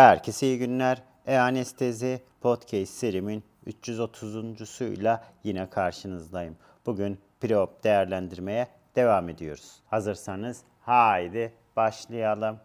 Herkese iyi günler. E-anestezi podcast serimin 330.suyla yine karşınızdayım. Bugün Preop değerlendirmeye devam ediyoruz. Hazırsanız haydi başlayalım.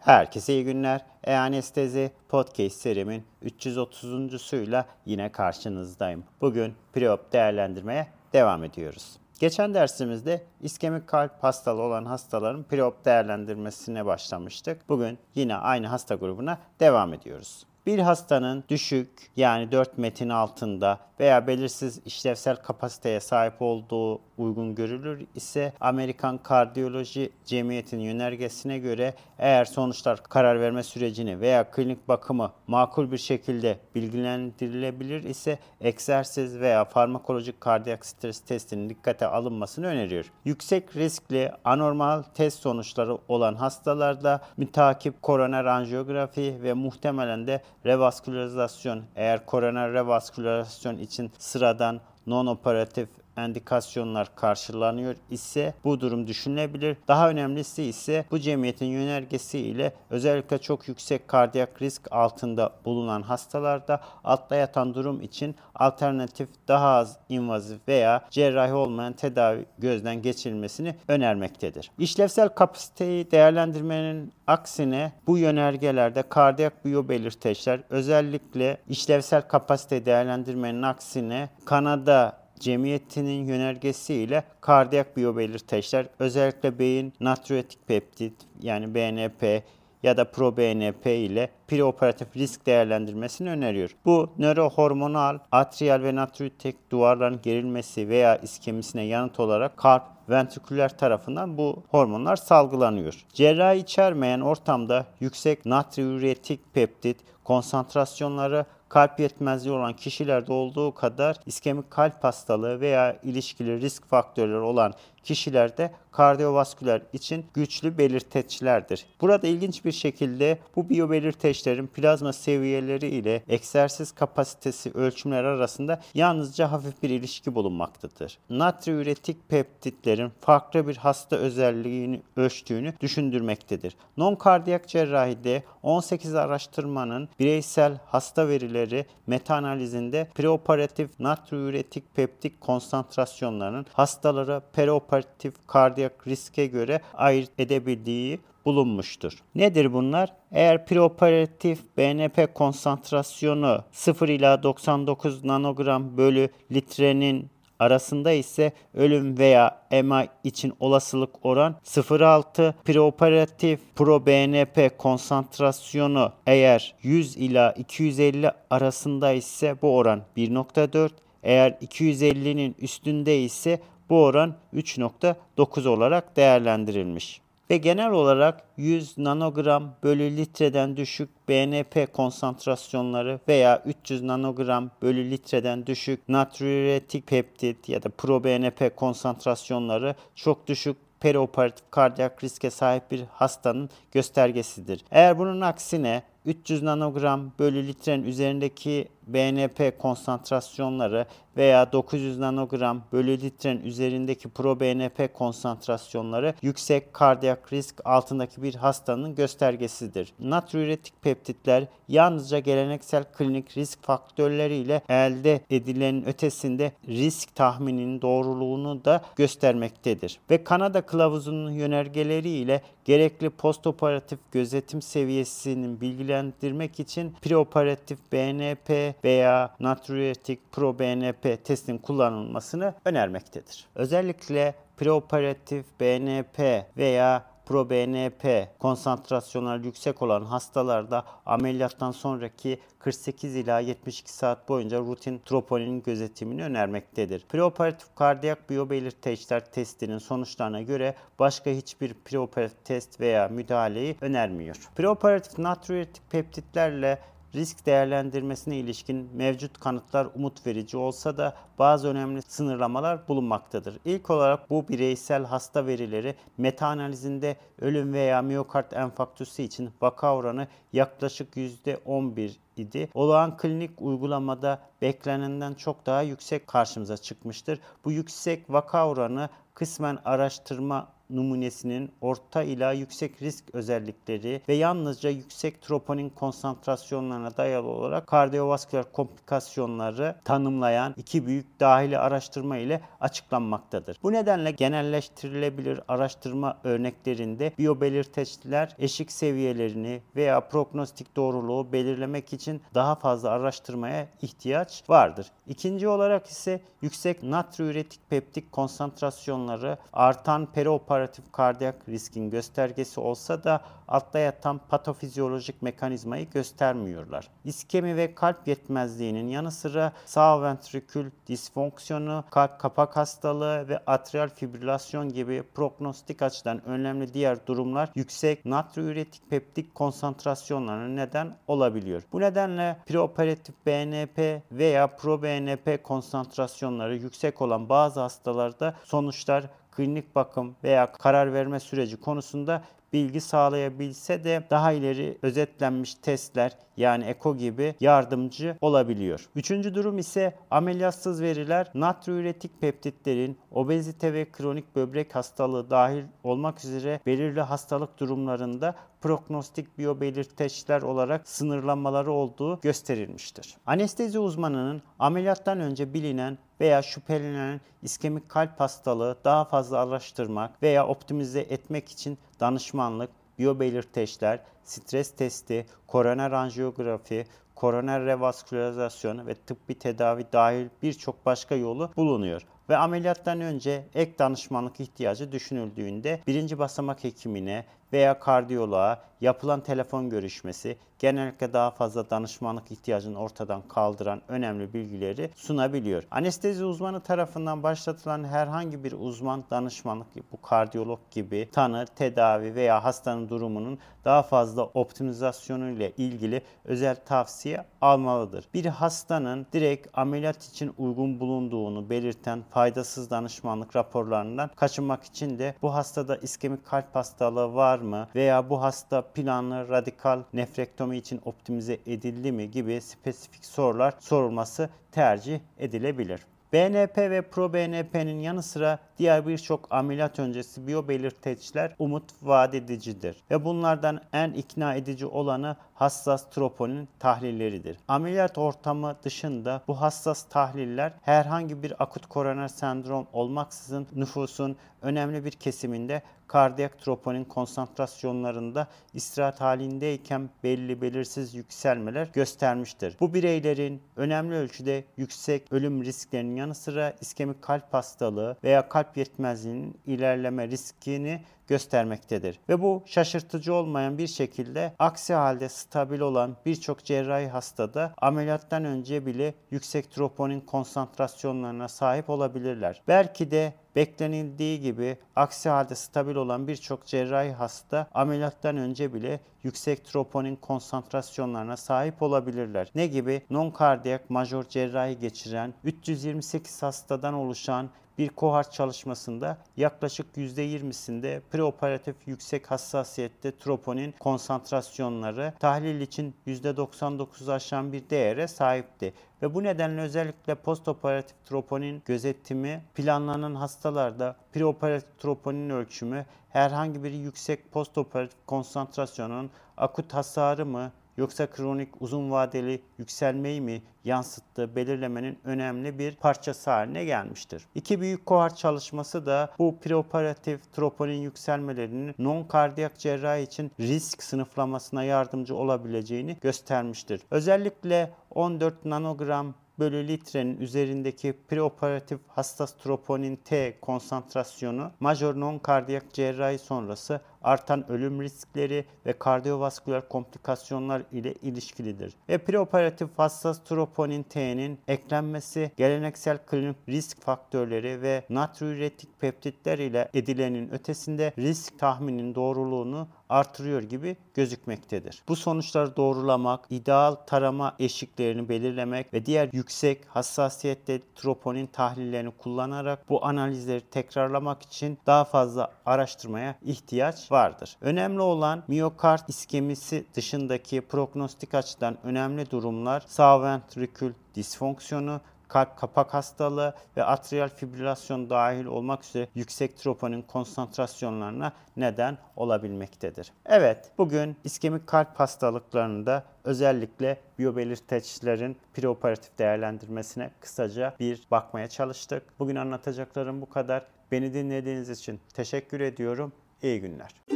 Herkese iyi günler. E-anestezi podcast serimin 330.suyla yine karşınızdayım. Bugün preop değerlendirmeye devam ediyoruz. Geçen dersimizde iskemik kalp hastalığı olan hastaların preop değerlendirmesine başlamıştık. Bugün yine aynı hasta grubuna devam ediyoruz. Bir hastanın düşük yani 4 metin altında veya belirsiz işlevsel kapasiteye sahip olduğu uygun görülür ise Amerikan Kardiyoloji Cemiyeti'nin yönergesine göre eğer sonuçlar karar verme sürecini veya klinik bakımı makul bir şekilde bilgilendirilebilir ise egzersiz veya farmakolojik kardiyak stres testinin dikkate alınmasını öneriyor. Yüksek riskli anormal test sonuçları olan hastalarda mütakip koroner anjiyografi ve muhtemelen de revaskülarizasyon, eğer koroner revaskülarizasyon için sıradan non-operatif endikasyonlar karşılanıyor ise bu durum düşünülebilir. Daha önemlisi ise bu cemiyetin yönergesi ile özellikle çok yüksek kardiyak risk altında bulunan hastalarda altta yatan durum için alternatif daha az invazif veya cerrahi olmayan tedavi gözden geçirilmesini önermektedir. İşlevsel kapasiteyi değerlendirmenin aksine bu yönergelerde kardiyak biyo belirteçler, özellikle işlevsel kapasite değerlendirmenin aksine Kanada Cemiyetinin yönergesiyle kardiyak biyo belirteçler, özellikle beyin natriüretik peptit yani BNP ya da proBNP ile preoperatif risk değerlendirmesini öneriyor. Bu nörohormonal, atriyal ve natriüretik duvarların gerilmesi veya iskemikine yanıt olarak kalp ventriküller tarafından bu hormonlar salgılanıyor. Cerrahi içermeyen ortamda yüksek natriüretik peptit konsantrasyonları kalp yetmezliği olan kişilerde olduğu kadar iskemik kalp hastalığı veya ilişkili risk faktörleri olan kişilerde kardiyovasküler için güçlü belirteçlerdir. Burada ilginç bir şekilde bu biyo belirteçlerin plazma seviyeleri ile egzersiz kapasitesi ölçümleri arasında yalnızca hafif bir ilişki bulunmaktadır. Natriüretik peptitlerin farklı bir hasta özelliğini ölçtüğünü düşündürmektedir. Non-kardiyak cerrahide 18 araştırmanın bireysel hasta verileri meta-analizinde preoperatif natriüretik peptit konsantrasyonlarının hastaları preoperatif kardiyak riske göre ayırt edebildiği bulunmuştur. Nedir bunlar? Eğer preoperatif BNP konsantrasyonu 0 ila 99 nanogram bölü litrenin arasında ise ölüm veya MI için olasılık oran 0,6. Preoperatif proBNP konsantrasyonu eğer 100 ila 250 arasında ise bu oran 1,4. Eğer 250'nin üstünde ise bu oran 3,9 olarak değerlendirilmiş. Ve genel olarak 100 nanogram bölü litreden düşük BNP konsantrasyonları veya 300 nanogram bölü litreden düşük natriüretik peptit ya da proBNP konsantrasyonları çok düşük preoperatif kardiyak riske sahip bir hastanın göstergesidir. Eğer bunun aksine 300 nanogram bölü litrenin üzerindeki BNP konsantrasyonları veya 900 nanogram bölü litrenin üzerindeki proBNP konsantrasyonları yüksek kardiyak risk altındaki bir hastanın göstergesidir. Natriüretik peptitler yalnızca geleneksel klinik risk faktörleriyle elde edilenin ötesinde risk tahmininin doğruluğunu da göstermektedir. Ve Kanada kılavuzunun yönergeleriyle gerekli postoperatif gözetim seviyesinin bilgilendirmek için preoperatif BNP veya natriüretik proBNP testinin kullanılmasını önermektedir. Özellikle preoperatif BNP veya proBNP konsantrasyonları yüksek olan hastalarda ameliyattan sonraki 48 ila 72 saat boyunca rutin troponin gözetimini önermektedir. Preoperatif kardiyak biyobelirteçler testinin sonuçlarına göre başka hiçbir preoperatif test veya müdahaleyi önermiyor. Preoperatif natriüretik peptitlerle risk değerlendirmesine ilişkin mevcut kanıtlar umut verici olsa da bazı önemli sınırlamalar bulunmaktadır. İlk olarak bu bireysel hasta verileri meta-analizinde ölüm veya miyokard enfarktüsü için vaka oranı yaklaşık %11 idi. Olağan klinik uygulamada beklenenden çok daha yüksek karşımıza çıkmıştır. Bu yüksek vaka oranı kısmen araştırma numunesinin orta ila yüksek risk özellikleri ve yalnızca yüksek troponin konsantrasyonlarına dayalı olarak kardiyovasküler komplikasyonları tanımlayan iki büyük dahili araştırma ile açıklanmaktadır. Bu nedenle genelleştirilebilir araştırma örneklerinde biyo belirteçler eşik seviyelerini veya prognostik doğruluğu belirlemek için daha fazla araştırmaya ihtiyaç vardır. İkinci olarak ise yüksek natriüretik peptik konsantrasyonları artan perioperatif kardiyak riskin göstergesi olsa da altta yatan patofizyolojik mekanizmayı göstermiyorlar. İskemi ve kalp yetmezliğinin yanı sıra sağ ventrikül disfonksiyonu, kalp kapak hastalığı ve atrial fibrilasyon gibi prognostik açıdan önemli diğer durumlar yüksek natriüretik peptik konsantrasyonlarına neden olabiliyor. Bu nedenle preoperatif BNP veya proBNP konsantrasyonları yüksek olan bazı hastalarda sonuçlar klinik bakım veya karar verme süreci konusunda bilgi sağlayabilse de daha ileri özetlenmiş testler yani eko gibi yardımcı olabiliyor. Üçüncü durum ise ameliyatsız veriler natriüretik peptitlerin obezite ve kronik böbrek hastalığı dahil olmak üzere belirli hastalık durumlarında prognostik biyobelirteçler olarak sınırlanmaları olduğu gösterilmiştir. Anestezi uzmanının ameliyattan önce bilinen veya şüphelenen iskemik kalp hastalığı daha fazla araştırmak veya optimize etmek için danışmanlık, biyobelirteçler, stres testi, koroner anjiyografi, koroner revaskülarizasyon ve tıbbi tedavi dahil birçok başka yolu bulunuyor. Ve ameliyattan önce ek danışmanlık ihtiyacı düşünüldüğünde birinci basamak hekimine veya kardiyoloğa yapılan telefon görüşmesi genellikle daha fazla danışmanlık ihtiyacını ortadan kaldıran önemli bilgileri sunabiliyor. Anestezi uzmanı tarafından başlatılan herhangi bir uzman danışmanlık, bu kardiyolog gibi tanı, tedavi veya hastanın durumunun daha fazla optimizasyonu ile ilgili özel tavsiye almalıdır. Bir hastanın direkt ameliyat için uygun bulunduğunu belirten faydasız danışmanlık raporlarından kaçınmak için de bu hastada iskemik kalp hastalığı var mı veya bu hasta planlı radikal nefrektomi için optimize edildi mi gibi spesifik sorular sorulması tercih edilebilir. BNP ve proBNP'nin yanı sıra diğer birçok ameliyat öncesi biyobelirteçler umut vaat edicidir ve bunlardan en ikna edici olanı hassas troponin tahlilleridir. Ameliyat ortamı dışında bu hassas tahliller herhangi bir akut koroner sendrom olmaksızın nüfusun önemli bir kesiminde kardiyak troponin konsantrasyonlarında istirahat halindeyken belli belirsiz yükselmeler göstermiştir. Bu bireylerin önemli ölçüde yüksek ölüm risklerinin yanı sıra iskemik kalp hastalığı veya kalp yetmezliğinin ilerleme riskini göstermektedir. Ve bu şaşırtıcı olmayan bir şekilde aksi halde stabil olan birçok cerrahi hastada ameliyattan önce bile yüksek troponin konsantrasyonlarına sahip olabilirler. Belki de beklenildiği gibi aksi halde stabil olan birçok cerrahi hasta ameliyattan önce bile yüksek troponin konsantrasyonlarına sahip olabilirler. Ne gibi? Non-kardiyak major cerrahi geçiren 328 hastadan oluşan bir kohort çalışmasında yaklaşık %20'sinde preoperatif yüksek hassasiyette troponin konsantrasyonları tahlil için %99'u aşan bir değere sahipti. Ve bu nedenle özellikle postoperatif troponin gözetimi planlanan hastalarda preoperatif troponin ölçümü herhangi bir yüksek postoperatif konsantrasyonun akut hasarı mı yoksa kronik uzun vadeli yükselmeyi mi yansıttığı belirlemenin önemli bir parçası haline gelmiştir. İki büyük kohort çalışması da bu preoperatif troponin yükselmelerinin non-kardiyak cerrahi için risk sınıflamasına yardımcı olabileceğini göstermiştir. Özellikle 14 nanogram bölü litrenin üzerindeki preoperatif hassas troponin T konsantrasyonu major non-kardiyak cerrahi sonrası artan ölüm riskleri ve kardiyovasküler komplikasyonlar ile ilişkilidir. Ve preoperatif hassas troponin T'nin eklenmesi geleneksel klinik risk faktörleri ve natriüretik peptitler ile edilenin ötesinde risk tahmininin doğruluğunu artırıyor gibi gözükmektedir. Bu sonuçları doğrulamak, ideal tarama eşiklerini belirlemek ve diğer yüksek hassasiyette troponin tahlillerini kullanarak bu analizleri tekrarlamak için daha fazla araştırmaya ihtiyaç vardır. Önemli olan miyokard iskemisi dışındaki prognostik açıdan önemli durumlar sağ ventrikül disfonksiyonu, kalp kapak hastalığı ve atrial fibrilasyon dahil olmak üzere yüksek troponin konsantrasyonlarına neden olabilmektedir. Evet, bugün iskemik kalp hastalıklarında özellikle biyobelirteçlerin preoperatif değerlendirmesine kısaca bir bakmaya çalıştık. Bugün anlatacaklarım bu kadar. Beni dinlediğiniz için teşekkür ediyorum. İyi günler.